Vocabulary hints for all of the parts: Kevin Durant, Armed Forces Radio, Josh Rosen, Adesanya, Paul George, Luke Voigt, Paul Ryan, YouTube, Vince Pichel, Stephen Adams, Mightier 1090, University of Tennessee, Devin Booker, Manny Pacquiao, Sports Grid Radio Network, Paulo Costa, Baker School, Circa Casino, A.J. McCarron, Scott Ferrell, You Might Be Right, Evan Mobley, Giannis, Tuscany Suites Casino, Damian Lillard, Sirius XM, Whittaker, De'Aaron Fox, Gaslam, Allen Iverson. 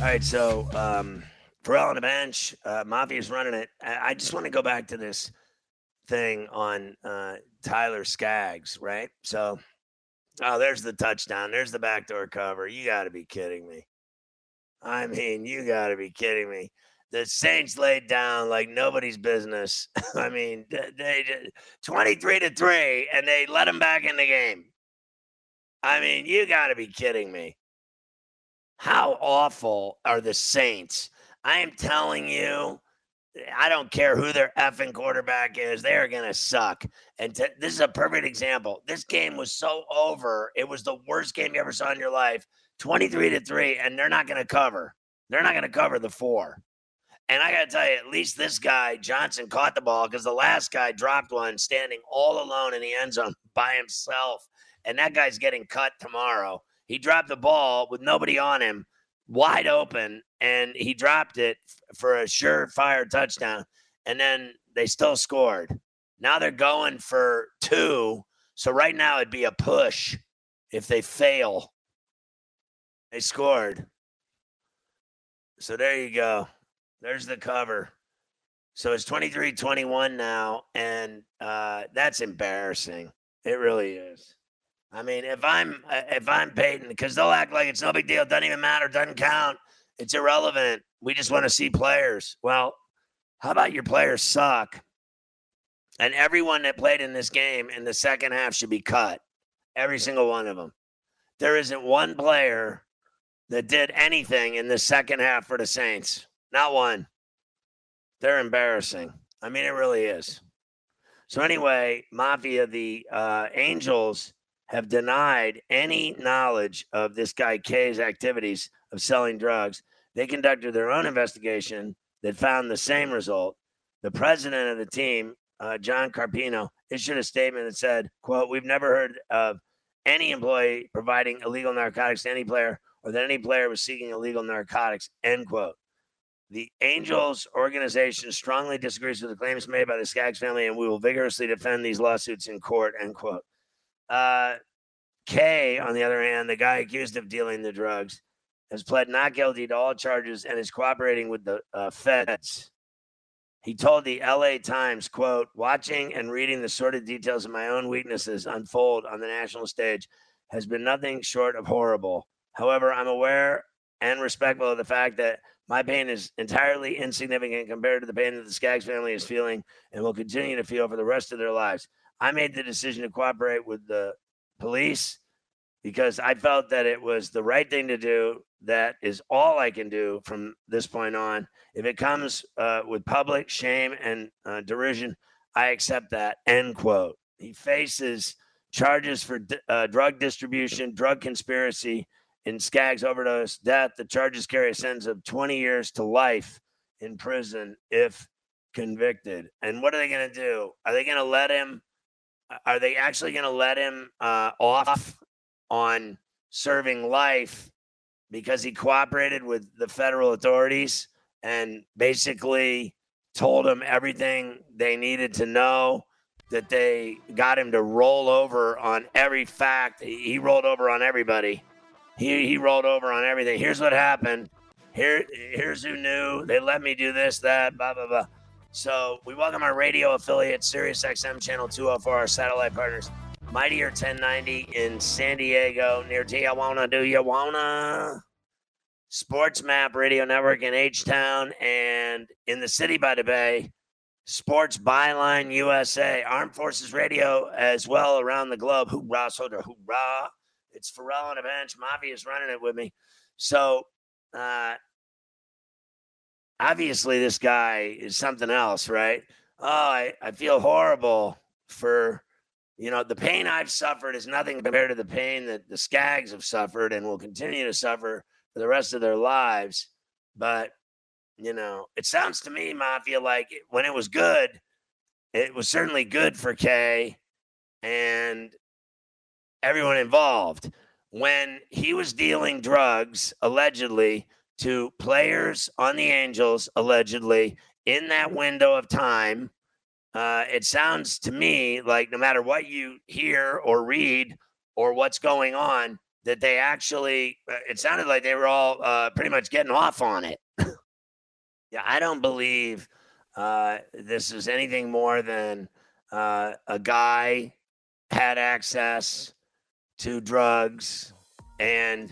All right, so Ferrell on the bench, Mafia's running it. I just want to go back to this thing on Tyler Skaggs, right? So, there's the touchdown. There's the backdoor cover. You got to be kidding me. I mean, you got to be kidding me. The Saints laid down like nobody's business. I mean, they 23-3, and they let them back in the game. I mean, you got to be kidding me. How awful are the Saints? I am telling you, I don't care who their effing quarterback is. They are going to suck. And this is a perfect example. This game was so over. It was the worst game you ever saw in your life. 23-3, and they're not going to cover. They're not going to cover the four. And I got to tell you, at least this guy, Johnson, caught the ball because the last guy dropped one standing all alone in the end zone by himself. And that guy's getting cut tomorrow. He dropped the ball with nobody on him, wide open, and he dropped it for a surefire touchdown, and then they still scored. Now they're going for two, so right now it'd be a push if they fail. They scored. So there you go. There's the cover. So it's 23-21 now, and that's embarrassing. It really is. I mean, if I'm Peyton, because they'll act like it's no big deal. Doesn't even matter. Doesn't count. It's irrelevant. We just want to see players. Well, how about your players suck? And everyone that played in this game in the second half should be cut. Every single one of them. There isn't one player that did anything in the second half for the Saints. Not one. They're embarrassing. I mean, it really is. So anyway, Mafia, the Angels have denied any knowledge of this guy K's activities of selling drugs. They conducted their own investigation that found the same result. The president of the team, John Carpino, issued a statement that said, quote, "We've never heard of any employee providing illegal narcotics to any player or that any player was seeking illegal narcotics," end quote. The Angels organization strongly disagrees with the claims made by the Skaggs family, and we will vigorously defend these lawsuits in court, end quote. Kay, on the other hand, the guy accused of dealing the drugs, has pled not guilty to all charges and is cooperating with the feds. He told the LA Times, quote, "Watching and reading the sordid details of my own weaknesses unfold on the national stage has been nothing short of horrible. However, I'm aware and respectful of the fact that my pain is entirely insignificant compared to the pain that the Skaggs family is feeling and will continue to feel for the rest of their lives. I made the decision to cooperate with the police because I felt that it was the right thing to do. That is all I can do from this point on. If it comes with public shame and derision, I accept that," end quote. He faces charges for drug distribution, drug conspiracy, and Skaggs overdose death. The charges carry a sentence of 20 years to life in prison if convicted. And what are they going to do? Are they going to let him? Are they actually going to let him off on serving life because he cooperated with the federal authorities and basically told them everything they needed to know, that they got him to roll over on every fact. He rolled over on everybody. He rolled over on everything. Here's what happened. Here's who knew. They let me do this, that, blah, blah, blah. So we welcome our radio affiliate, Sirius XM Channel 204, our satellite partners, Mightier 1090 in San Diego, near Tijuana, do you wanna? Sports Map Radio Network in H-Town, and in the city by the bay, Sports Byline USA, Armed Forces Radio as well around the globe. Hoorah, soldier, hoorah. It's Ferrell on a bench. Mavi is running it with me. So obviously this guy is something else, right? Oh, I feel horrible for, you know, the pain I've suffered is nothing compared to the pain that the Skaggs have suffered and will continue to suffer for the rest of their lives. But you know, it sounds to me, Mafia, like when it was good, it was certainly good for Kay and everyone involved. When he was dealing drugs, allegedly, to players on the Angels, allegedly, in that window of time, it sounds to me like no matter what you hear or read or what's going on, that they actually, it sounded like they were all pretty much getting off on it. Yeah, I don't believe this is anything more than a guy had access to drugs, and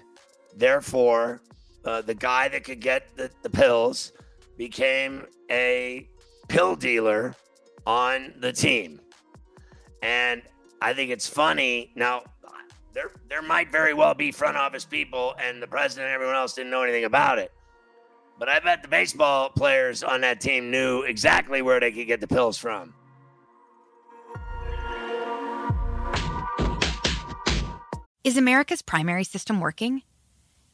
therefore the guy that could get the pills became a pill dealer on the team. And I think it's funny. Now, there might very well be front office people, and the president and everyone else didn't know anything about it. But I bet the baseball players on that team knew exactly where they could get the pills from. Is America's primary system working?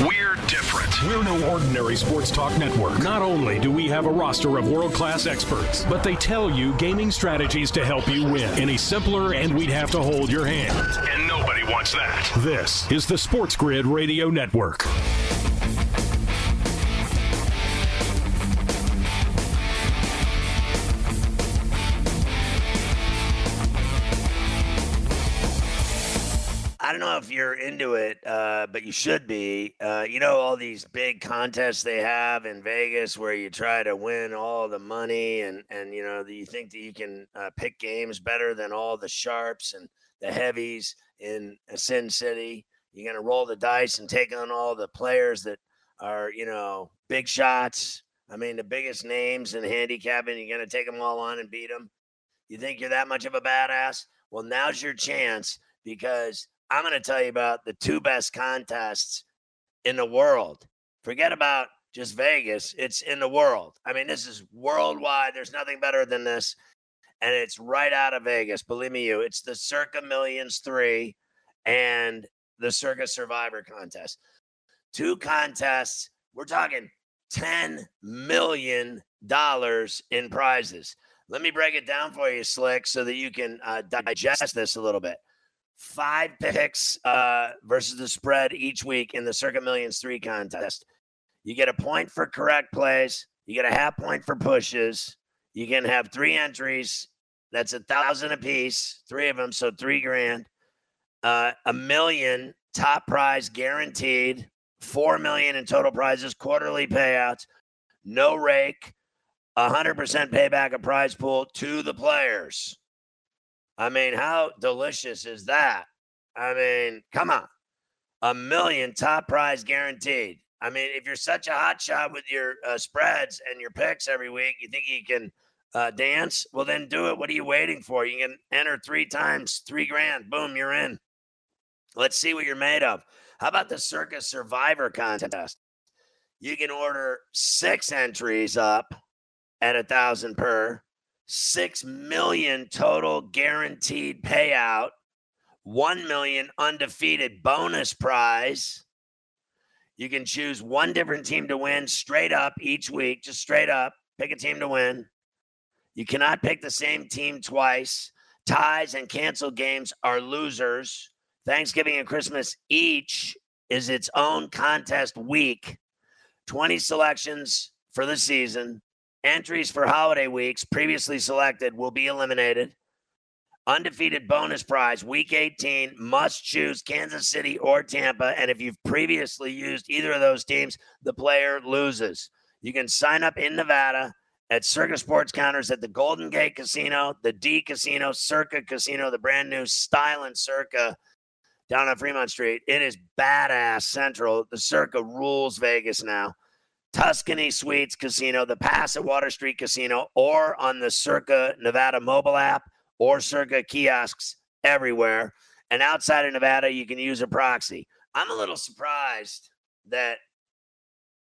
We're different. We're no ordinary sports talk network. Not only do we have a roster of world-class experts, but they tell you gaming strategies to help you win. Any simpler, and we'd have to hold your hand. And nobody wants that. This is the Sports Grid Radio Network. I don't know if you're into it, but you should be. You know, all these big contests they have in Vegas where you try to win all the money and you know, you think that you can pick games better than all the sharps and the heavies in Sin City. You're going to roll the dice and take on all the players that are, you know, big shots. I mean, the biggest names in handicapping, you're going to take them all on and beat them. You think you're that much of a badass? Well, now's your chance, because I'm going to tell you about the two best contests in the world. Forget about just Vegas. It's in the world. I mean, this is worldwide. There's nothing better than this. And it's right out of Vegas. Believe me, you, it's the Circa Millions 3. And the Circa Survivor contest. Two contests. We're talking $10 million in prizes. Let me break it down for you, Slick, so that you can digest this a little bit. 5 picks versus the spread each week in the Circa Millions 3 contest. You get a point for correct plays. You get a half point for pushes. You can have 3 entries. That's $1,000 apiece, 3 of them, so $3,000. $1 million top prize guaranteed. $4 million in total prizes, quarterly payouts, no rake. 100% payback of prize pool to the players. I mean, how delicious is that? I mean, come on. $1 million top prize guaranteed. I mean, if you're such a hotshot with your spreads and your picks every week, you think you can dance? Well, then do it. What are you waiting for? You can enter 3 times, $3,000. Boom, you're in. Let's see what you're made of. How about the Circa Survivor contest? You can order 6 entries up at $1,000 per, $6 million total guaranteed payout, $1 million undefeated bonus prize. You can choose one different team to win straight up each week, just straight up, pick a team to win. You cannot pick the same team twice. Ties and canceled games are losers. Thanksgiving and Christmas each is its own contest week. 20 selections for the season. Entries for holiday weeks previously selected will be eliminated. Undefeated bonus prize, week 18, must choose Kansas City or Tampa, and if you've previously used either of those teams, the player loses. You can sign up in Nevada at Circa Sports Counters at the Golden Gate Casino, the D Casino, Circa Casino, the brand-new Styling Circa down on Fremont Street. It is badass central. The Circa rules Vegas now. Tuscany Suites Casino, the Pass at Water Street Casino, or on the Circa Nevada mobile app or Circa kiosks everywhere. And outside of Nevada, you can use a proxy. I'm a little surprised that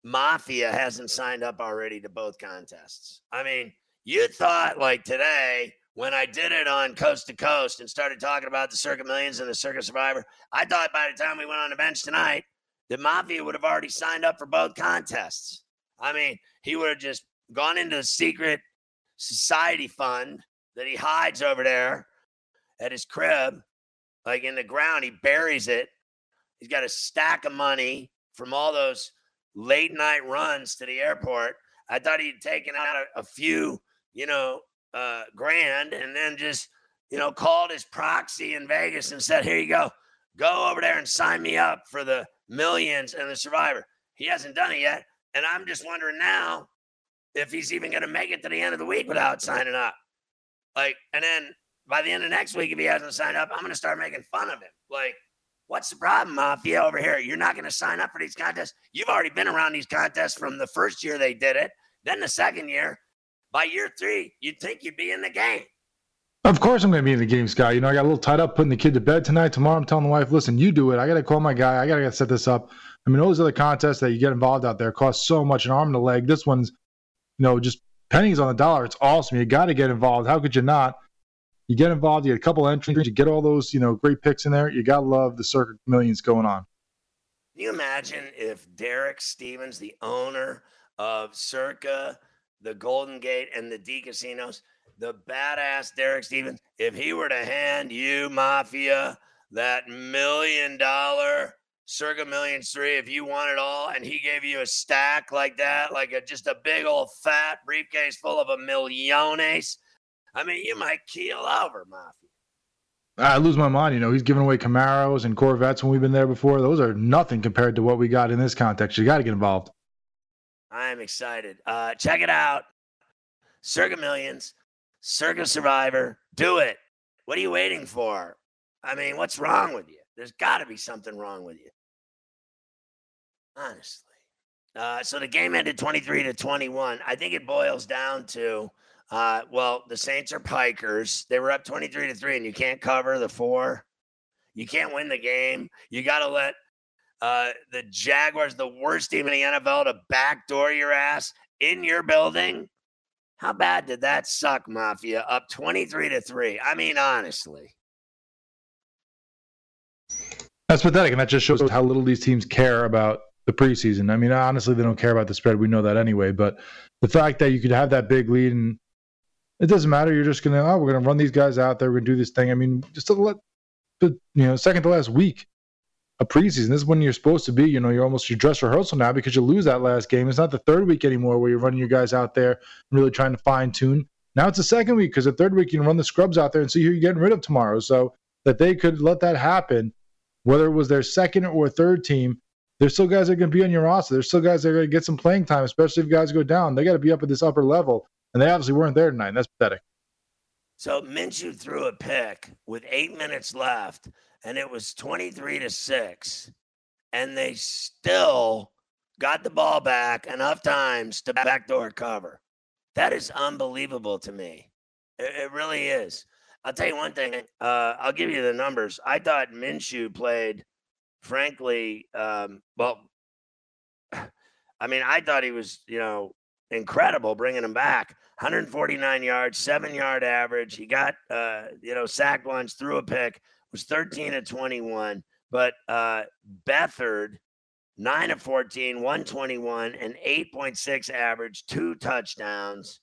Mafia hasn't signed up already to both contests. I mean, you thought like today when I did it on Coast to Coast and started talking about the Circa Millions and the Circa Survivor, I thought by the time we went on the bench tonight, the Mafia would have already signed up for both contests. I mean, he would have just gone into the secret society fund that he hides over there at his crib, like in the ground. He buries it. He's got a stack of money from all those late night runs to the airport. I thought he'd taken out a few, grand, and then just, called his proxy in Vegas and said, here you go. Go over there and sign me up for the Millions and the Survivor. He hasn't done it yet, and I'm just wondering now if he's even going to make it to the end of the week without signing up. And then by the end of next week, if he hasn't signed up, I'm going to start making fun of him. What's the problem, Mafia, over here? You're not going to sign up for these contests. You've already been around these contests from the first year they did it, then the second year. By year 3, you'd think you'd be in the game. Of course I'm going to be in the game, Scott. I got a little tied up putting the kid to bed tonight. Tomorrow I'm telling the wife, listen, you do it. I got to call my guy. I got to set this up. I mean, those are the contests that you get involved out there. It costs so much, an arm and a leg. This one's, just pennies on the dollar. It's awesome. You got to get involved. How could you not? You get involved. You get a couple entries. You get all those, great picks in there. You got to love the Circa Millions going on. Can you imagine if Derek Stevens, the owner of Circa, the Golden Gate, and the D Casinos, the badass Derek Stevens, if he were to hand you, Mafia, that $1 million Circa Millions 3, if you want it all, and he gave you a stack like that, just a big old fat briefcase full of $1 million, I mean, you might keel over, Mafia. I lose my mind. He's giving away Camaros and Corvettes when we've been there before. Those are nothing compared to what we got in this context. You got to get involved. I am excited. Check it out. Circa Millions. Circa Survivor, do it. What are you waiting for? I mean, what's wrong with you? There's got to be something wrong with you. Honestly. So the game ended 23-21. I think it boils down to, the Saints are pikers. They were up 23-3, and you can't cover the 4. You can't win the game. You got to let the Jaguars, the worst team in the NFL, to backdoor your ass in your building. How bad did that suck, Mafia? Up 23-3. I mean, honestly. That's pathetic, and that just shows how little these teams care about the preseason. I mean, honestly, they don't care about the spread. We know that anyway. But the fact that you could have that big lead and it doesn't matter. You're just gonna we're gonna run these guys out there. We're gonna do this thing. I mean, just to let the second to last week of preseason. This is when you're supposed to be. You know, you're almost your dress rehearsal now because you lose that last game. It's not the third week anymore where you're running your guys out there and really trying to fine tune. Now it's the second week because the third week you can run the scrubs out there and see who you're getting rid of tomorrow. So that they could let that happen, whether it was their second or third team. There's still guys that are going to be on your roster. There's still guys that are going to get some playing time, especially if guys go down. They got to be up at this upper level, and they obviously weren't there tonight. That's pathetic. So Minshew threw a pick with 8 minutes left, and it was 23-6, and they still got the ball back enough times to backdoor cover. That is unbelievable to me. It really is. I'll tell you one thing. I'll give you the numbers. I thought Minshew played, frankly, I thought he was, incredible bringing him back. 149 yards, 7-yard average. He got, sacked once, threw a pick, was 13-21. But Beathard, 9-14, 121, and 8.6 average, 2 touchdowns.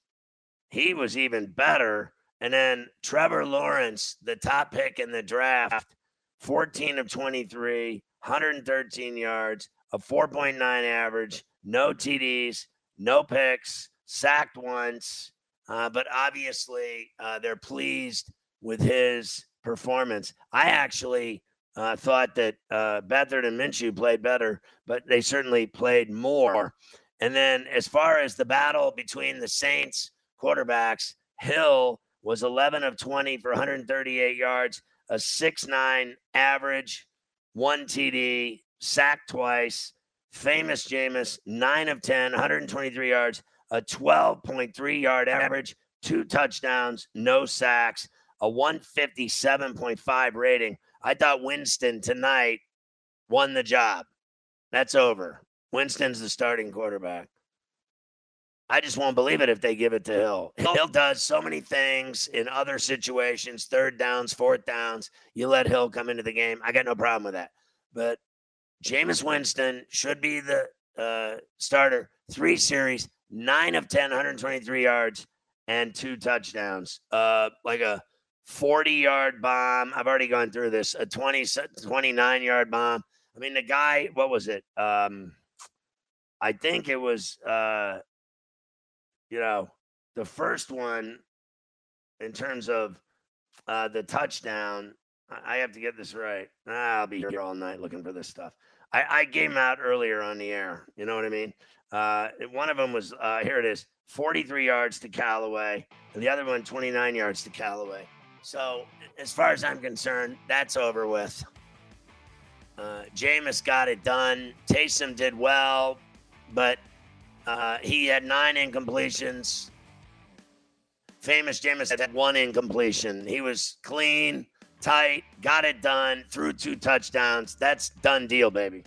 He was even better. And then Trevor Lawrence, the top pick in the draft, 14-23, 113 yards, a 4.9 average, no TDs, no picks, sacked once. But obviously, they're pleased with his performance. I actually thought that Beathard and Minshew played better, but they certainly played more. And then as far as the battle between the Saints quarterbacks, Hill was 11-20 for 138 yards, a 6.9 average, 1 TD, sacked twice. Famous Jameis, 9-10, 123 yards, a 12.3 yard average, 2 touchdowns, no sacks, a 157.5 rating. I thought Winston tonight won the job. That's over. Winston's the starting quarterback. I just won't believe it if they give it to Hill. Hill does so many things in other situations, third downs, fourth downs. You let Hill come into the game. I got no problem with that. But Jameis Winston should be the starter. 3 series, 9-10, 123 yards, and 2 touchdowns. Like a 40-yard bomb. I've already gone through this. A 29-yard bomb. I mean, the guy, what was it? I think it was... the first one in terms of the touchdown, I have to get this right. I'll be here all night looking for this stuff. I came out earlier on the air. You know what I mean? One of them was, here it is, 43 yards to Callaway. And the other one, 29 yards to Callaway. So as far as I'm concerned, that's over with. Jameis got it done. Taysom did well, but... he had 9 incompletions. Famous Jameis had 1 incompletion. He was clean, tight, got it done, threw 2 touchdowns. That's done deal, baby.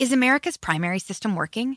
Is America's primary system working?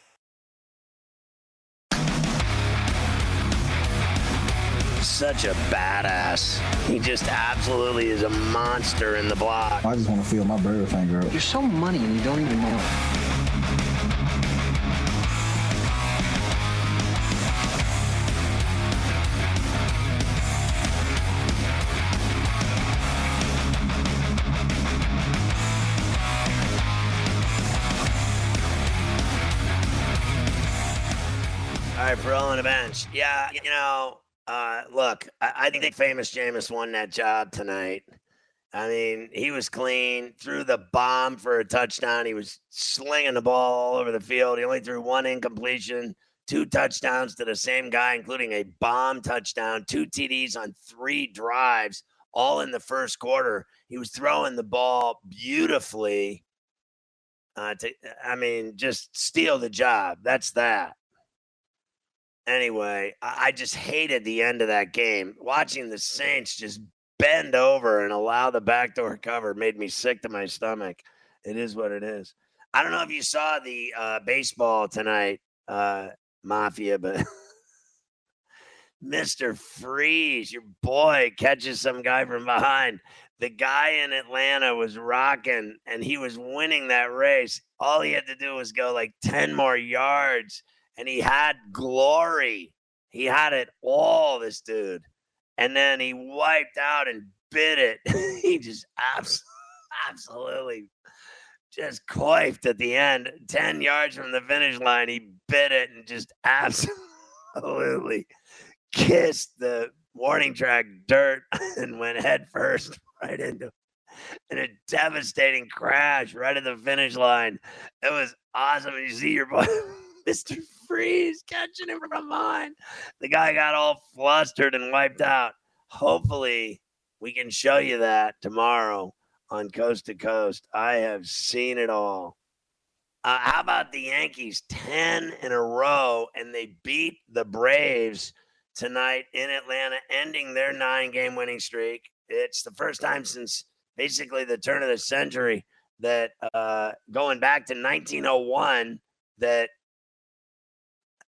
Such a badass. He just absolutely is a monster in the block. I just want to feel my burger finger up. You're so money and you don't even know it. All right, Ferrell on the bench. Yeah, you know... Look, I think Famous Jameis won that job tonight. I mean, he was clean, threw the bomb for a touchdown. He was slinging the ball all over the field. He only threw one incompletion, two touchdowns to the same guy, including a bomb touchdown, two TDs on three drives, all in the first quarter. He was throwing the ball beautifully. Just steal the job. That's that. Anyway, I just hated the end of that game. Watching the Saints just bend over and allow the backdoor cover made me sick to my stomach. It is what it is. I don't know if you saw the baseball tonight, Mafia, but Mr. Freeze, your boy, catches some guy from behind. The guy in Atlanta was rocking, and he was winning that race. All he had to do was go like 10 more yards. And he had glory. He had it all, this dude. And then he wiped out and bit it. He just absolutely just coiffed at the end. 10 yards from the finish line, he bit it and just absolutely kissed the warning track dirt and went head first right into it. And a devastating crash right at the finish line. It was awesome. You see your boy... Mr. Freeze catching him from behind. The guy got all flustered and wiped out. Hopefully, we can show you that tomorrow on Coast to Coast. I have seen it all. How about the Yankees? 10 in a row, and they beat the Braves tonight in Atlanta, ending their 9-game winning streak. It's the first time since basically the turn of the century that going back to 1901 that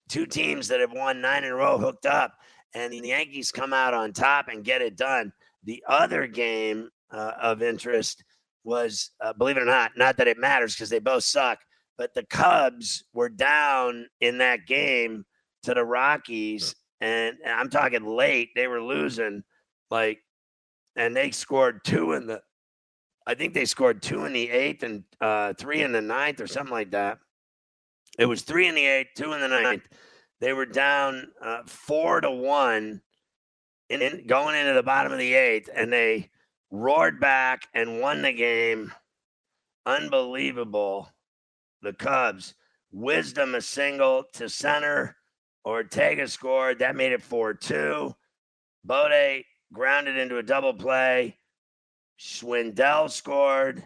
two teams that have won 9 in a row hooked up, and the Yankees come out on top and get it done. The other game of interest was, believe it or not that it matters because they both suck, but the Cubs were down in that game to the Rockies, and I'm talking late. They were losing, and they scored two in the eighth and three in the ninth or something like that. It was 3 in the 8th, 2 in the 9th. They were down 4-1 going into the bottom of the 8th, and they roared back and won the game. Unbelievable. The Cubs. Wisdom, a single to center. Ortega scored. That made it 4-2. Bode grounded into a double play. Schwindel scored.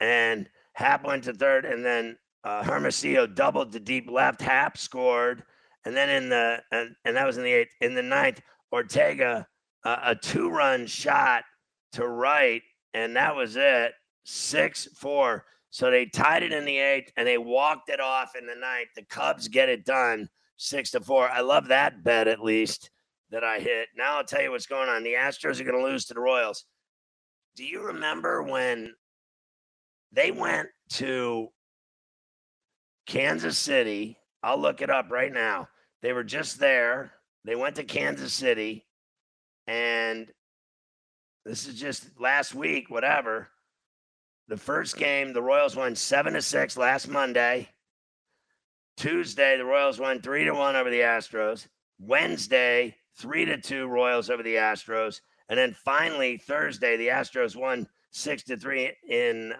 And Happ went to third, and then Hermosillo doubled to deep left. Happ scored, and then that was in the eighth. In the ninth, Ortega a 2-run shot to right, and that was it. 6-4. So they tied it in the eighth, and they walked it off in the ninth. The Cubs get it done, 6-4. I love that bet at least that I hit. Now I'll tell you what's going on. The Astros are going to lose to the Royals. Do you remember when they went to Kansas City? I'll look it up right now. They were just there. They went to Kansas City, and this is just last week, whatever. The first game, the Royals won 7-6 last Monday. Tuesday, the Royals won 3-1 over the Astros. Wednesday, 3-2 Royals over the Astros. And then finally, Thursday, the Astros won 6-3 in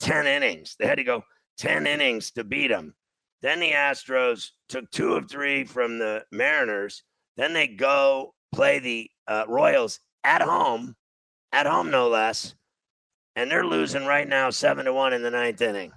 10 innings. They had to go 10 innings to beat them. Then the Astros took 2 of 3 from the Mariners. Then they go play the Royals at home no less, and they're losing right now 7-1 in the ninth inning.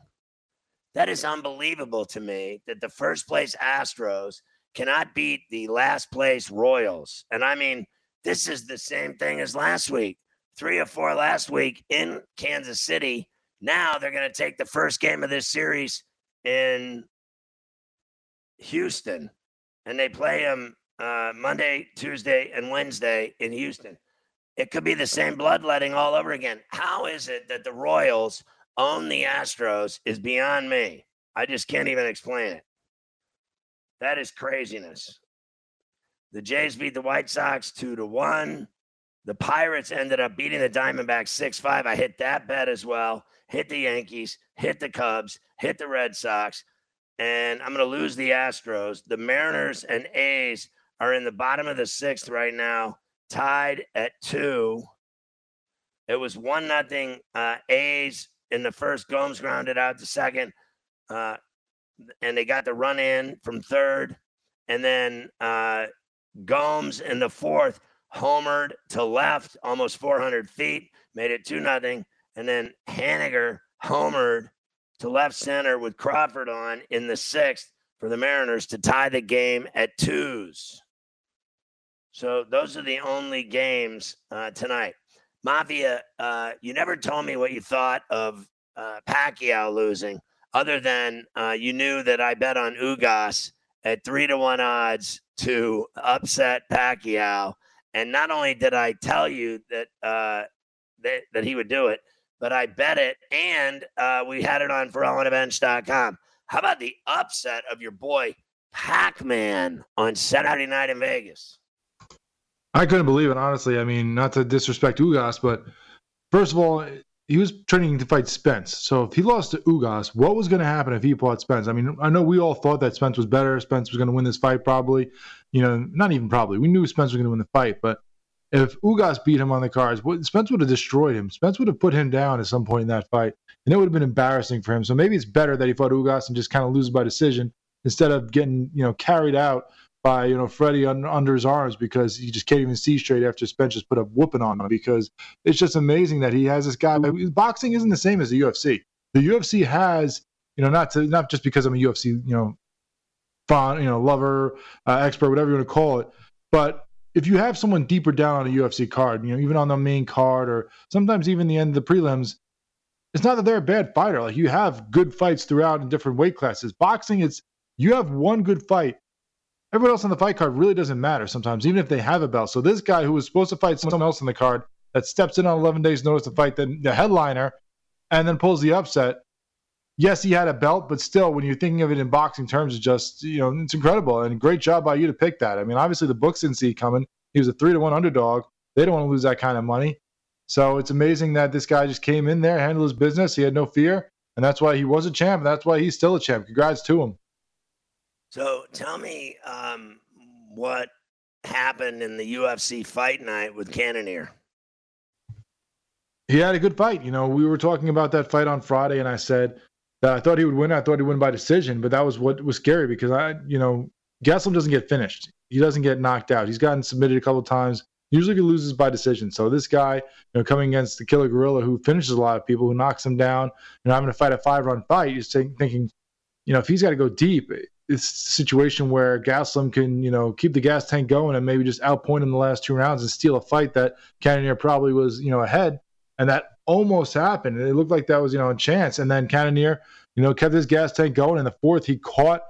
That is unbelievable to me that the first place Astros cannot beat the last place Royals. And I mean, this is the same thing as last week. 3 or 4 last week in Kansas City. Now they're going to take the first game of this series in Houston. And they play them Monday, Tuesday, and Wednesday in Houston. It could be the same bloodletting all over again. How is it that the Royals own the Astros is beyond me. I just can't even explain it. That is craziness. The Jays beat the White Sox 2-1. The Pirates ended up beating the Diamondbacks 6-5. I hit that bet as well. Hit the Yankees, hit the Cubs, hit the Red Sox, and I'm going to lose the Astros. The Mariners and A's are in the bottom of the 6th right now, tied at 2. It was 1-0 A's in the first. Gomes grounded out the second, and they got the run in from third, and then Gomes in the fourth homered to left, almost 400 feet, made it 2-0. And then Haniger homered to left center with Crawford on in the 6th for the Mariners to tie the game at 2s. So those are the only games tonight. Mafia, you never told me what you thought of Pacquiao losing, other than you knew that I bet on Ugas at 3-1 odds to upset Pacquiao. And not only did I tell you that that he would do it, but I bet it, and we had it on FerrellOnTheBench.com. How about the upset of your boy Pac-Man on Saturday night in Vegas? I couldn't believe it, honestly. I mean, not to disrespect Ugas, but first of all, he was training to fight Spence. So if he lost to Ugas, what was going to happen if he fought Spence? I mean, I know we all thought that Spence was better. Spence was going to win this fight probably. You know, not even probably. We knew Spence was going to win the fight, but if Ugas beat him on the cards, Spence would have destroyed him. Spence would have put him down at some point in that fight, and it would have been embarrassing for him. So maybe it's better that he fought Ugas and just kind of loses by decision instead of getting, you know, carried out by, you know, Freddie under his arms because he just can't even see straight after Spence just put a whooping on him. Because it's just amazing that he has this guy. Boxing isn't the same as the UFC. The UFC has, you know, not just because I'm a UFC, you know, fan, you know, lover, expert, whatever you want to call it, but if you have someone deeper down on a UFC card, you know, even on the main card or sometimes even the end of the prelims, it's not that they're a bad fighter. Like, you have good fights throughout in different weight classes. Boxing, it's you have one good fight. Everyone else on the fight card really doesn't matter sometimes, even if they have a belt. So this guy who was supposed to fight someone else on the card that steps in on 11 days' notice to fight the headliner and then pulls the upset. Yes, he had a belt, but still, when you're thinking of it in boxing terms, it's just, you know, it's incredible. And great job by you to pick that. I mean, obviously the books didn't see it coming. He was a 3-1 underdog. They don't want to lose that kind of money. So it's amazing that this guy just came in there, handled his business. He had no fear. And that's why he was a champ. And that's why he's still a champ. Congrats to him. So tell me what happened in the UFC fight night with Cannonier. He had a good fight. You know, we were talking about that fight on Friday, and I said that I thought he would win. I thought he'd win by decision, but that was what was scary because Gaslam doesn't get finished. He doesn't get knocked out. He's gotten submitted a couple of times. Usually he loses by decision. So this guy, you know, coming against the killer gorilla who finishes a lot of people, who knocks him down, you know, I'm going to fight a 5-round fight. He's thinking, you know, if he's got to go deep, it's a situation where Gaslam can, you know, keep the gas tank going and maybe just outpoint him the last 2 rounds and steal a fight that Cannonier probably was, you know, ahead. And that almost happened. It looked like that was, you know, a chance. And then Cannonier, you know, kept his gas tank going. In the 4th, he caught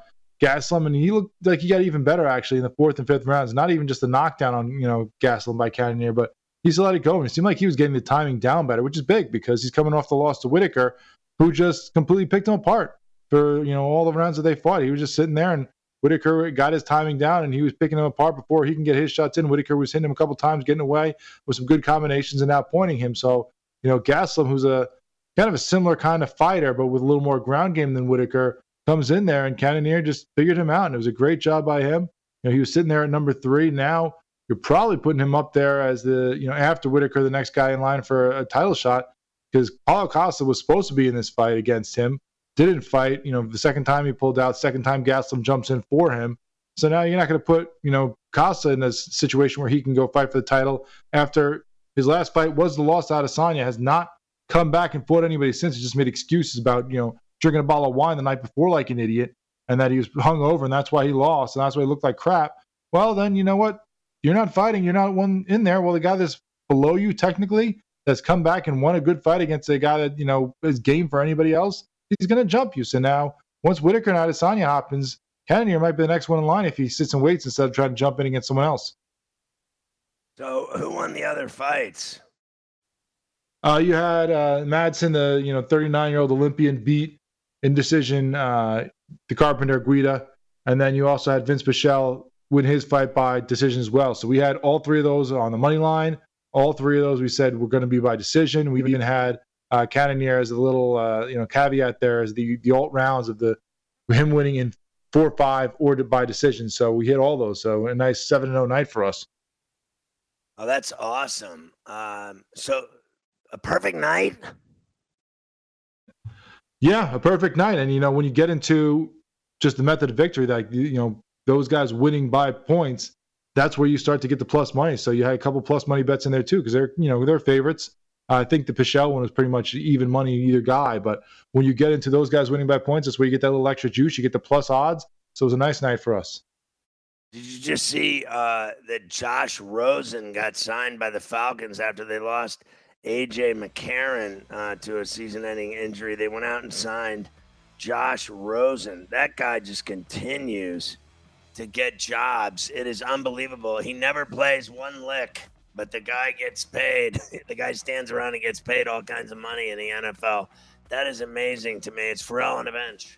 Gaslam, and he looked like he got even better, actually, in the 4th and 5th rounds. Not even just the knockdown on, you know, Gaslam by Cannonier, but he still let it go. And it seemed like he was getting the timing down better, which is big because he's coming off the loss to Whittaker, who just completely picked him apart for, you know, all the rounds that they fought. He was just sitting there, and Whittaker got his timing down, and he was picking him apart before he can get his shots in. Whittaker was hitting him a couple times, getting away with some good combinations and outpointing him. So, you know, Gaslam, who's a kind of a similar kind of fighter, but with a little more ground game than Whittaker, comes in there, and Cannonier just figured him out, and it was a great job by him. You know, he was sitting there at number 3. Now you're probably putting him up there as the, you know, after Whittaker, the next guy in line for a title shot, because Paulo Costa was supposed to be in this fight against him, didn't fight. You know, the second time he pulled out, second time Gaslam jumps in for him. So now you're not going to put, you know, Costa in a situation where he can go fight for the title after his last fight was the loss to Adesanya. Has not come back and fought anybody since. He just made excuses about, you know, drinking a bottle of wine the night before like an idiot. and that he was hungover, and that's why he lost, and that's why he looked like crap, well, then you know what? You're not fighting. You're not one in there. Well, the guy that's below you technically that's come back and won a good fight against a guy that, you know, is game for anybody else, he's going to jump you. So now once Whittaker and Adesanya happens, Cannonier might be the next one in line if he sits and waits instead of trying to jump in against someone else. So who won the other fights? You had Madsen, the 39-year-old Olympian, beat in decision the Carpenter Guida, and then you also had Vince Pichel win his fight by decision as well. So we had all three of those on the money line. All three of those we said were going to be by decision. We even had Cannonier as a little caveat there as the alt rounds of the him winning in 4-5 or by decision. So we hit all those. So a nice 7-0 night for us. Oh, that's awesome. So a perfect night. Yeah, a perfect night. And, you know, when you get into just the method of victory, like, you know, those guys winning by points, that's where you start to get the plus money. So you had a couple plus money bets in there too, because they're, you know, they're favorites. I think the Pichel one was pretty much even money either guy. But when you get into those guys winning by points, that's where you get that little extra juice. You get the plus odds. So it was a nice night for us. Did you just see that Josh Rosen got signed by the Falcons after they lost A.J. McCarron to a season-ending injury? They went out and signed Josh Rosen. That guy just continues to get jobs. It is unbelievable. He never plays one lick, but the guy gets paid. The guy stands around and gets paid all kinds of money in the NFL. That is amazing to me. It's Ferrell on the bench.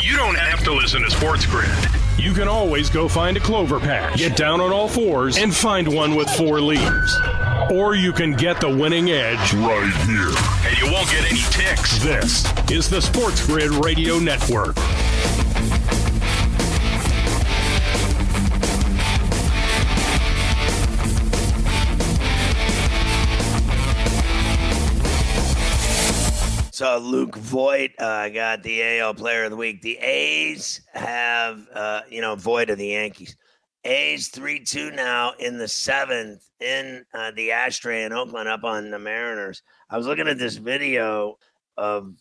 You don't have to listen to Sports Grid. You can always go find a clover patch, get down on all fours, and find one with four leaves. Or you can get the winning edge right here. And you won't get any ticks. This is the Sports Grid Radio Network. So Luke Voigt got the AL Player of the Week. The A's have, Voigt of the Yankees. A's 3-2 now in the seventh in the ashtray in Oakland up on the Mariners. I was looking at this video of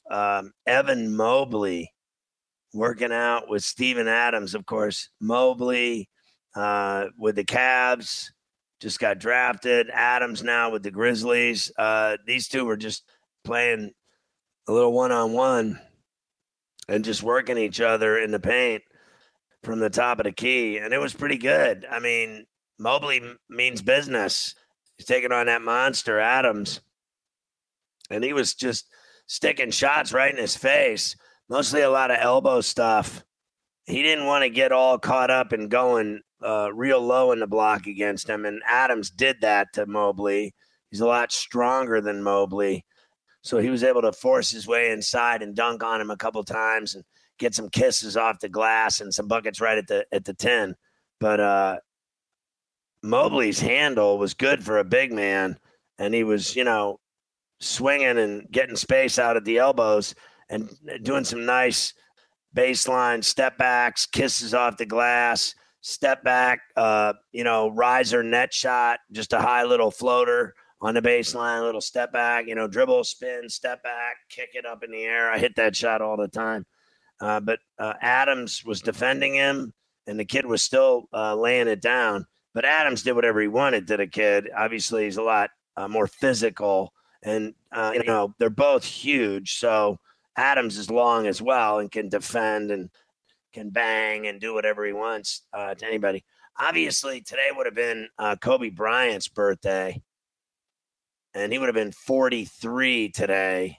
Evan Mobley working out with Stephen Adams, of course. Mobley with the Cavs just got drafted. Adams now with the Grizzlies. These two were just playing a little one-on-one and just working each other in the paint from the top of the key. And it was pretty good. I mean, Mobley means business. He's taking on that monster Adams. And he was just sticking shots right in his face, mostly a lot of elbow stuff. He didn't want to get all caught up and going real low in the block against him. And Adams did that to Mobley. He's a lot stronger than Mobley. So he was able to force his way inside and dunk on him a couple times and get some kisses off the glass and some buckets right at the 10. But Mobley's handle was good for a big man, and he was, swinging and getting space out at the elbows and doing some nice baseline step backs, kisses off the glass, step back, riser net shot, just a high little floater on the baseline, little step back, dribble, spin, step back, kick it up in the air. I hit that shot all the time. But Adams was defending him, and the kid was still laying it down. But Adams did whatever he wanted to the kid. Obviously, he's a lot more physical, and, they're both huge. So Adams is long as well and can defend and can bang and do whatever he wants to anybody. Obviously, today would have been Kobe Bryant's birthday, and he would have been 43 today.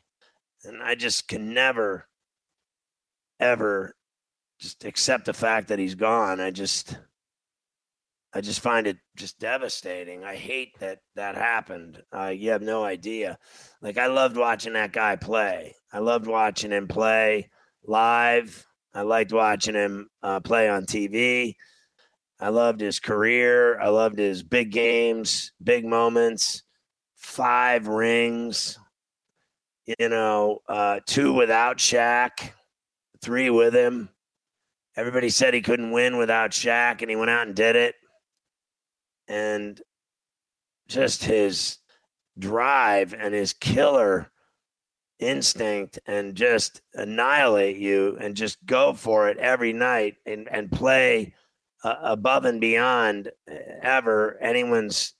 And I just can never – ever just accept the fact that he's gone. I just find it just devastating. I hate that happened. You have no idea. Like, I loved watching that guy play. I loved watching him play live. I liked watching him play on TV. I loved his career. I loved his big games, big moments, 5 rings, 2 without Shaq, 3 with him. Everybody said he couldn't win without Shaq, and he went out and did it. And just his drive and his killer instinct, and just annihilate you and just go for it every night and play above and beyond ever anyone's,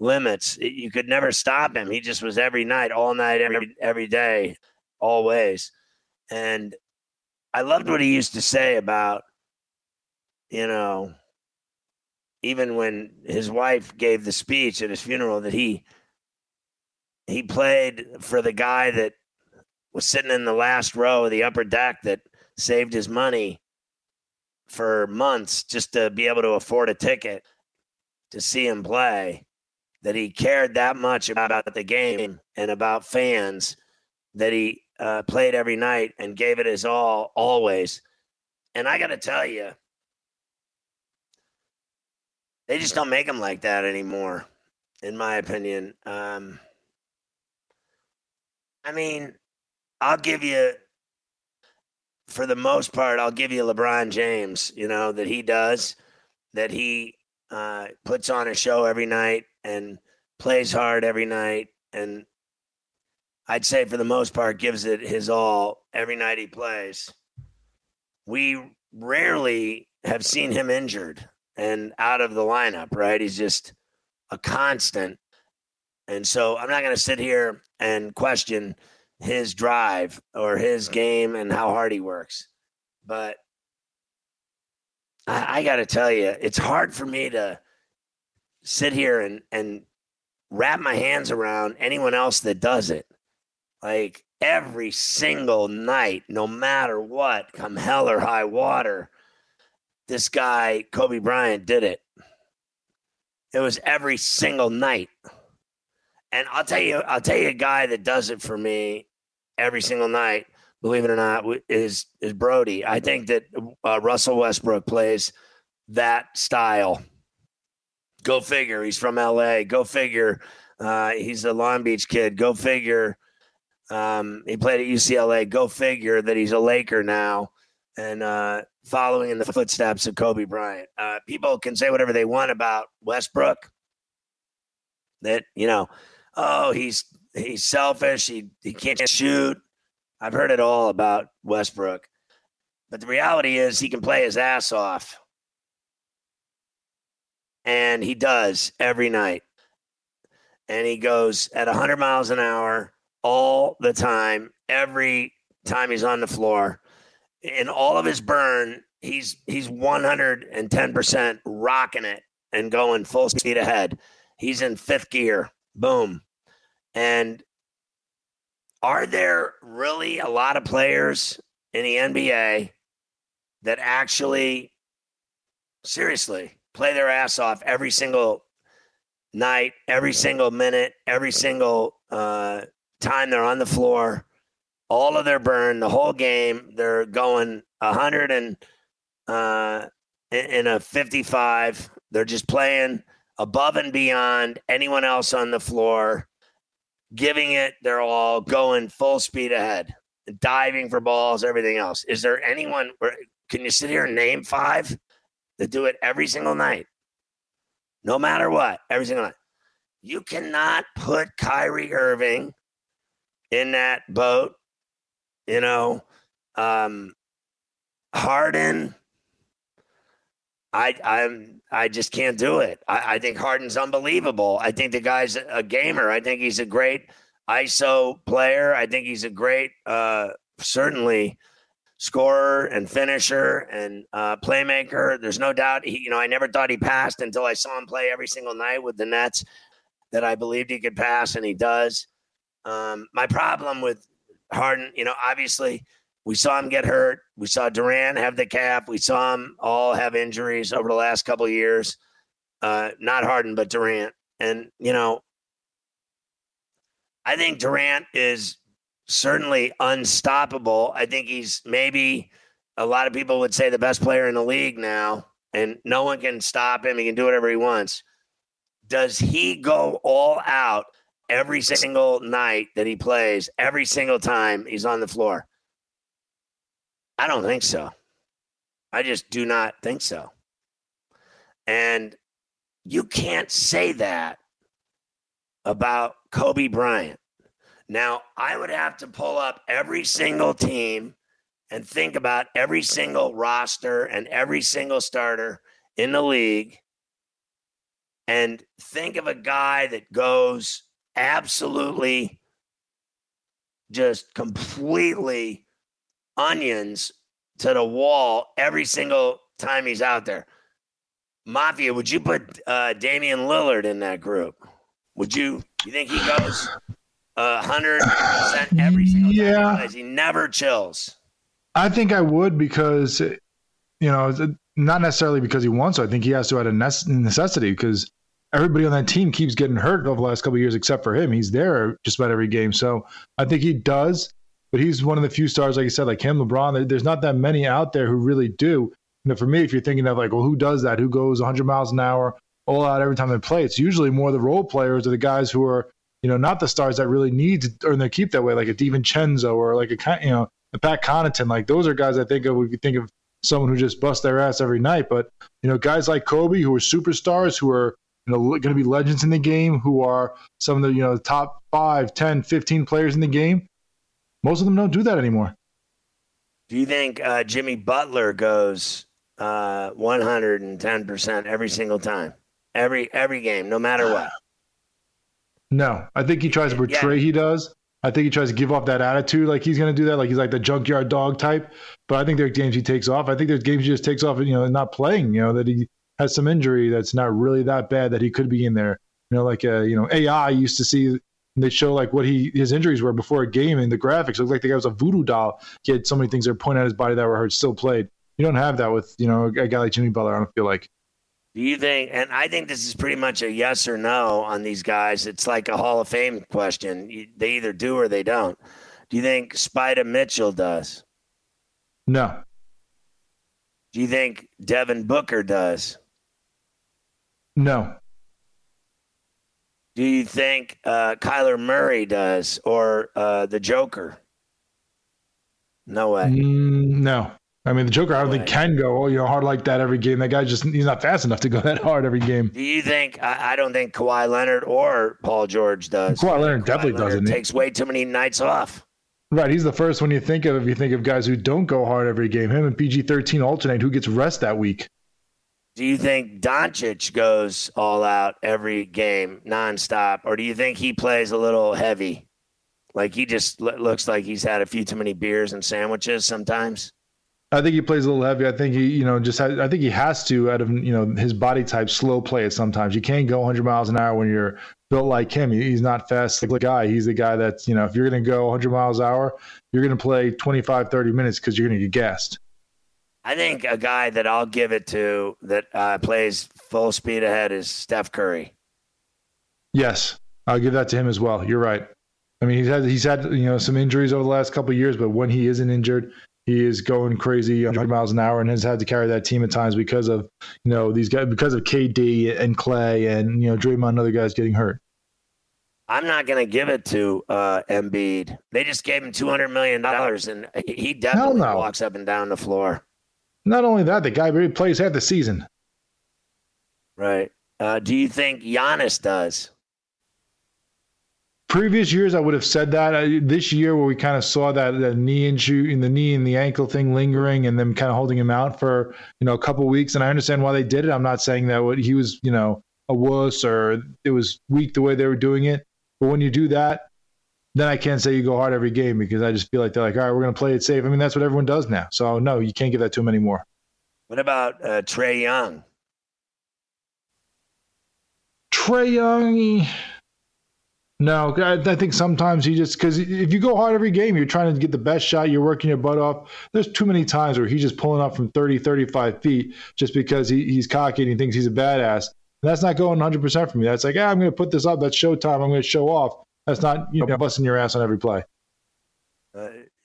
limits. You could never stop him. He just was every night, all night, every day, always. And I loved what he used to say about, even when his wife gave the speech at his funeral, that he played for the guy that was sitting in the last row of the upper deck that saved his money for months just to be able to afford a ticket to see him play, that he cared that much about the game and about fans, that he played every night and gave it his all, always. And I got to tell you, they just don't make them like that anymore, in my opinion. I'll give you, for the most part, I'll give you LeBron James, that he does, that he puts on a show every night and plays hard every night, and I'd say for the most part gives it his all every night he plays. We rarely have seen him injured and out of the lineup, right? He's just a constant. And so I'm not going to sit here and question his drive or his game and how hard he works. But I got to tell you, it's hard for me to sit here and wrap my hands around anyone else that does it. Like, every single night, no matter what, come hell or high water, this guy, Kobe Bryant, did it. It was every single night. And I'll tell you a guy that does it for me every single night, believe it or not, is Brody. I think that Russell Westbrook plays that style. Go figure. He's from L.A. Go figure. He's a Long Beach kid. Go figure. He played at UCLA. Go figure that he's a Laker now, and following in the footsteps of Kobe Bryant. People can say whatever they want about Westbrook, that, he's selfish. He can't shoot. I've heard it all about Westbrook, but the reality is he can play his ass off, and he does every night, and he goes at 100 miles an hour. All the time, every time he's on the floor. In all of his burn, he's 110% rocking it and going full speed ahead. He's in 5th gear. Boom. And are there really a lot of players in the NBA that actually, seriously, play their ass off every single night, every single minute, every single time they're on the floor, all of their burn, the whole game, they're going 100 and in a 55. They're just playing above and beyond anyone else on the floor. giving it their all, going full speed ahead, diving for balls, everything else. Is there anyone, can you sit here and name five that do it every single night? No matter what, every single night. You cannot put Kyrie Irving in that boat, you know, Harden. I just can't do it. I think Harden's unbelievable. I think the guy's a gamer. I think he's a great ISO player. I think he's a great, certainly, scorer and finisher and playmaker. There's no doubt. He, you know, I never thought he passed until I saw him play every single night with the Nets that I believed he could pass, and he does. My problem with Harden, you know, obviously – we saw him get hurt. We saw Durant have the calf. We saw him all have injuries over the last couple of years. Not Harden, but Durant. And, you know, I think Durant is certainly unstoppable. I think he's maybe, a lot of people would say, the best player in the league now, and no one can stop him. He can do whatever he wants. Does he go all out every single night that he plays, every single time he's on the floor? I don't think so. I just do not think so. And you can't say that about Kobe Bryant. Now, I would have to pull up every single team and think about every single roster and every single starter in the league and think of a guy that goes absolutely, just completely onions to the wall every single time he's out there. Mafia, would you put Damian Lillard in that group? Would you? You think he goes 100% every single time? Yeah, he never chills. I think I would, because, you know, not necessarily because he wants to. I think he has to out of necessity, because everybody on that team keeps getting hurt over the last couple of years, except for him. He's there just about every game. So I think he does. But he's one of the few stars, like you said, like him, LeBron. There's not that many out there who really do. You know, for me, if you're thinking of like, well, who does that? Who goes 100 miles an hour all out every time they play? It's usually more the role players or the guys who are, you know, not the stars that really need to earn their keep that way, like a DiVincenzo or like a, you know, a Pat Connaughton. Like those are guys I think of if you think of someone who just busts their ass every night. But, you know, guys like Kobe who are superstars, who are, you know, going to be legends in the game, who are some of the, you know, top 5, 10, 15 players in the game. Most of them don't do that anymore. Do you think Jimmy Butler goes 110% every single time, every game, no matter what? No, I think he tries to portray he does. I think he tries to give off that attitude like he's going to do that, like he's like the junkyard dog type. But I think there are games he takes off. I think there's games he just takes off, you know, not playing. You know, that he has some injury that's not really that bad that he could be in there. You know, like you know, AI used to see. And they show like what his injuries were before a game, and the graphics looked like the guy was a voodoo doll. He had so many things that were pointing at his body that were hurt, still played. You don't have that with, you know, a guy like Jimmy Butler, I don't feel like. Do you think, and I think this is pretty much a yes or no on these guys. It's like a Hall of Fame question. They either do or they don't. Do you think Spider Mitchell does? No. Do you think Devin Booker does? No. Do you think Kyler Murray does, or the Joker? No way. No. I mean, the Joker, I don't think can go, oh, you know, hard like that every game. That guy just, he's not fast enough to go that hard every game. Do you think, I don't think Kawhi Leonard or Paul George does. Kawhi Leonard definitely doesn't. Takes way too many nights off. Right. He's the first one you think of if you think of guys who don't go hard every game. Him and PG-13 alternate who gets rest that week. Do you think Doncic goes all out every game, nonstop, or do you think he plays a little heavy? Like he just looks like he's had a few too many beers and sandwiches sometimes. I think he plays a little heavy. I think he, you know, I think he has to, out of, you know, his body type, slow play it sometimes. You can't go 100 miles an hour when you're built like him. He's not fast like the guy. He's the guy that's, you know, if you're going to go 100 miles an hour, you're going to play 25, 30 minutes because you're going to get gassed. I think a guy that I'll give it to that plays full speed ahead is Steph Curry. Yes, I'll give that to him as well. You're right. I mean, he's had you know, some injuries over the last couple of years, but when he isn't injured, he is going crazy 100 miles an hour and has had to carry that team at times because of, you know, these guys, because of KD and Clay and, you know, Draymond and other guys getting hurt. I'm not going to give it to Embiid. They just gave him $200 million, and he definitely walks up and down the floor. Not only that, the guy plays half the season. Right. Do you think Giannis does? Previous years, I would have said that. This year, where we kind of saw that knee issue in the knee and the ankle thing lingering, and them kind of holding him out for a couple of weeks. And I understand why they did it. I'm not saying that he was a wuss or it was weak the way they were doing it. But when you do that, then I can't say you go hard every game, because I just feel like they're like, all right, we're going to play it safe. I mean, that's what everyone does now. So, no, you can't give that to him anymore. What about Trae Young? Trae Young, no. I think sometimes he just – because if you go hard every game, you're trying to get the best shot. You're working your butt off. There's too many times where he's just pulling up from 30, 35 feet just because he's cocky and he thinks he's a badass. And that's not going 100% for me. That's like, I'm going to put this up. That's showtime. I'm going to show off. That's not, busting your ass on every play.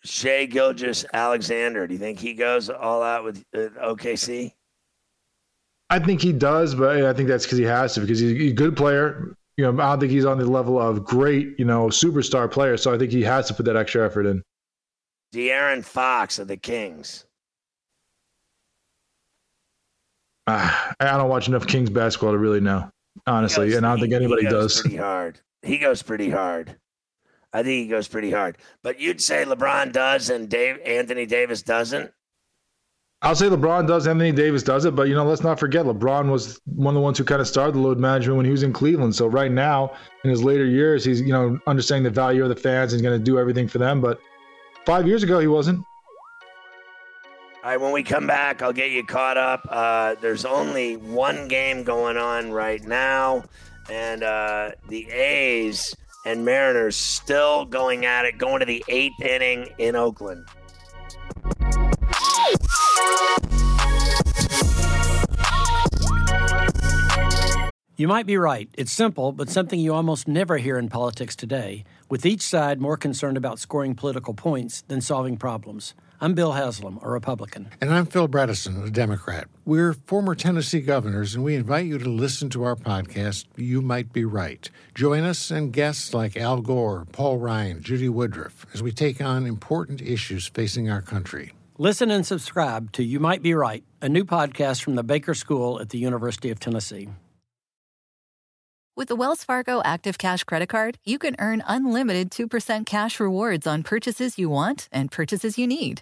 Shai Gilgeous-Alexander, do you think he goes all out with OKC? I think he does, but I think that's because he has to, because he's a good player. I don't think he's on the level of great, superstar player. So I think he has to put that extra effort in. De'Aaron Fox of the Kings. I don't watch enough Kings basketball to really know, honestly. And I don't think anybody does. Pretty hard. He goes pretty hard. I think he goes pretty hard. But you'd say LeBron does and Anthony Davis doesn't? I'll say LeBron does, Anthony Davis does it. But, let's not forget, LeBron was one of the ones who kind of started the load management when he was in Cleveland. So right now, in his later years, he's, understanding the value of the fans and going to do everything for them. But 5 years ago, he wasn't. All right, when we come back, I'll get you caught up. There's only one game going on right now. And the A's and Mariners still going at it, going to the 8th inning in Oakland. You might be right. It's simple, but something you almost never hear in politics today, with each side more concerned about scoring political points than solving problems. I'm Bill Haslam, a Republican. And I'm Phil Bredesen, a Democrat. We're former Tennessee governors, and we invite you to listen to our podcast, You Might Be Right. Join us and guests like Al Gore, Paul Ryan, Judy Woodruff, as we take on important issues facing our country. Listen and subscribe to You Might Be Right, a new podcast from the Baker School at the University of Tennessee. With the Wells Fargo Active Cash Credit Card, you can earn unlimited 2% cash rewards on purchases you want and purchases you need.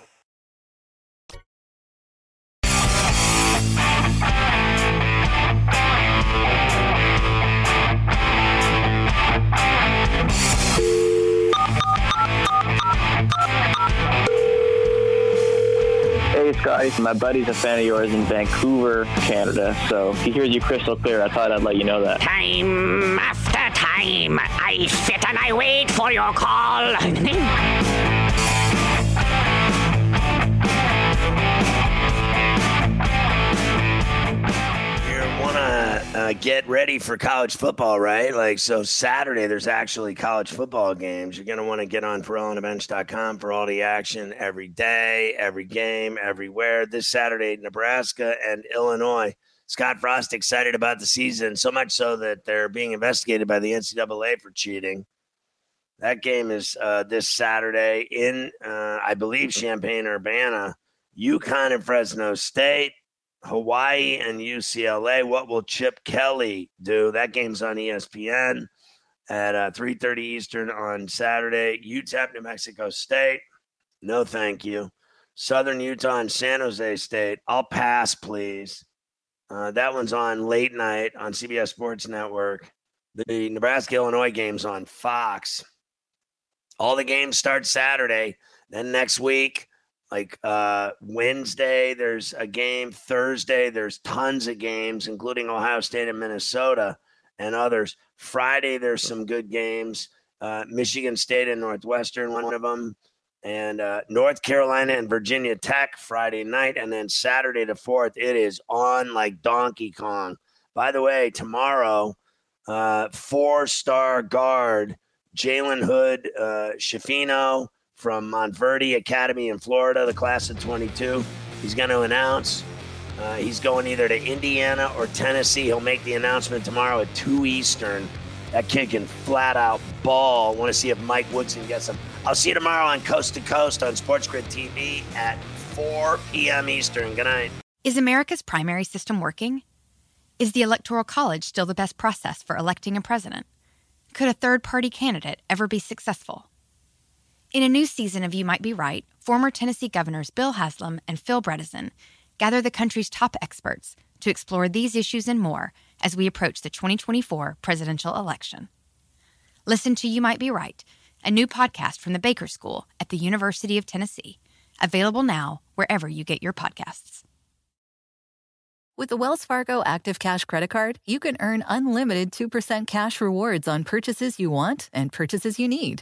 Hey, Scotty, my buddy's a fan of yours in Vancouver, Canada, so he hears you crystal clear. I thought I'd let you know that. Time after time, I sit and I wait for your call. You want to get ready for college football, right? So Saturday, there's actually college football games. You're going to want to get on PharrellOnTheBench.com for all the action every day, every game, everywhere. This Saturday, Nebraska and Illinois. Scott Frost excited about the season, so much so that they're being investigated by the NCAA for cheating. That game is this Saturday in, I believe, Champaign-Urbana. UConn and Fresno State. Hawaii and UCLA. What will Chip Kelly do? That game's on ESPN at 3:30 Eastern on Saturday. UTEP, New Mexico State. No, thank you. Southern Utah and San Jose State. I'll pass, please. That one's on late night on CBS Sports Network. The Nebraska-Illinois game's on Fox. All the games start Saturday. Then next week, like Wednesday, there's a game. Thursday, there's tons of games, including Ohio State and Minnesota and others. Friday, there's some good games. Michigan State and Northwestern, one of them. And North Carolina and Virginia Tech Friday night. And then Saturday the 4th, it is on like Donkey Kong. By the way, tomorrow, four-star guard Jalen Hood Shafino from Montverde Academy in Florida, the class of 22. He's going to announce. He's going either to Indiana or Tennessee. He'll make the announcement tomorrow at 2 Eastern. That kid can flat-out ball. I want to see if Mike Woodson gets him. I'll see you tomorrow on Coast to Coast on Sports Grid TV at 4 p.m. Eastern. Good night. Is America's primary system working? Is the Electoral College still the best process for electing a president? Could a third-party candidate ever be successful? In a new season of You Might Be Right, former Tennessee governors Bill Haslam and Phil Bredesen gather the country's top experts to explore these issues and more as we approach the 2024 presidential election. Listen to You Might Be Right, a new podcast from the Baker School at the University of Tennessee, available now wherever you get your podcasts. With the Wells Fargo Active Cash Credit Card, you can earn unlimited 2% cash rewards on purchases you want and purchases you need.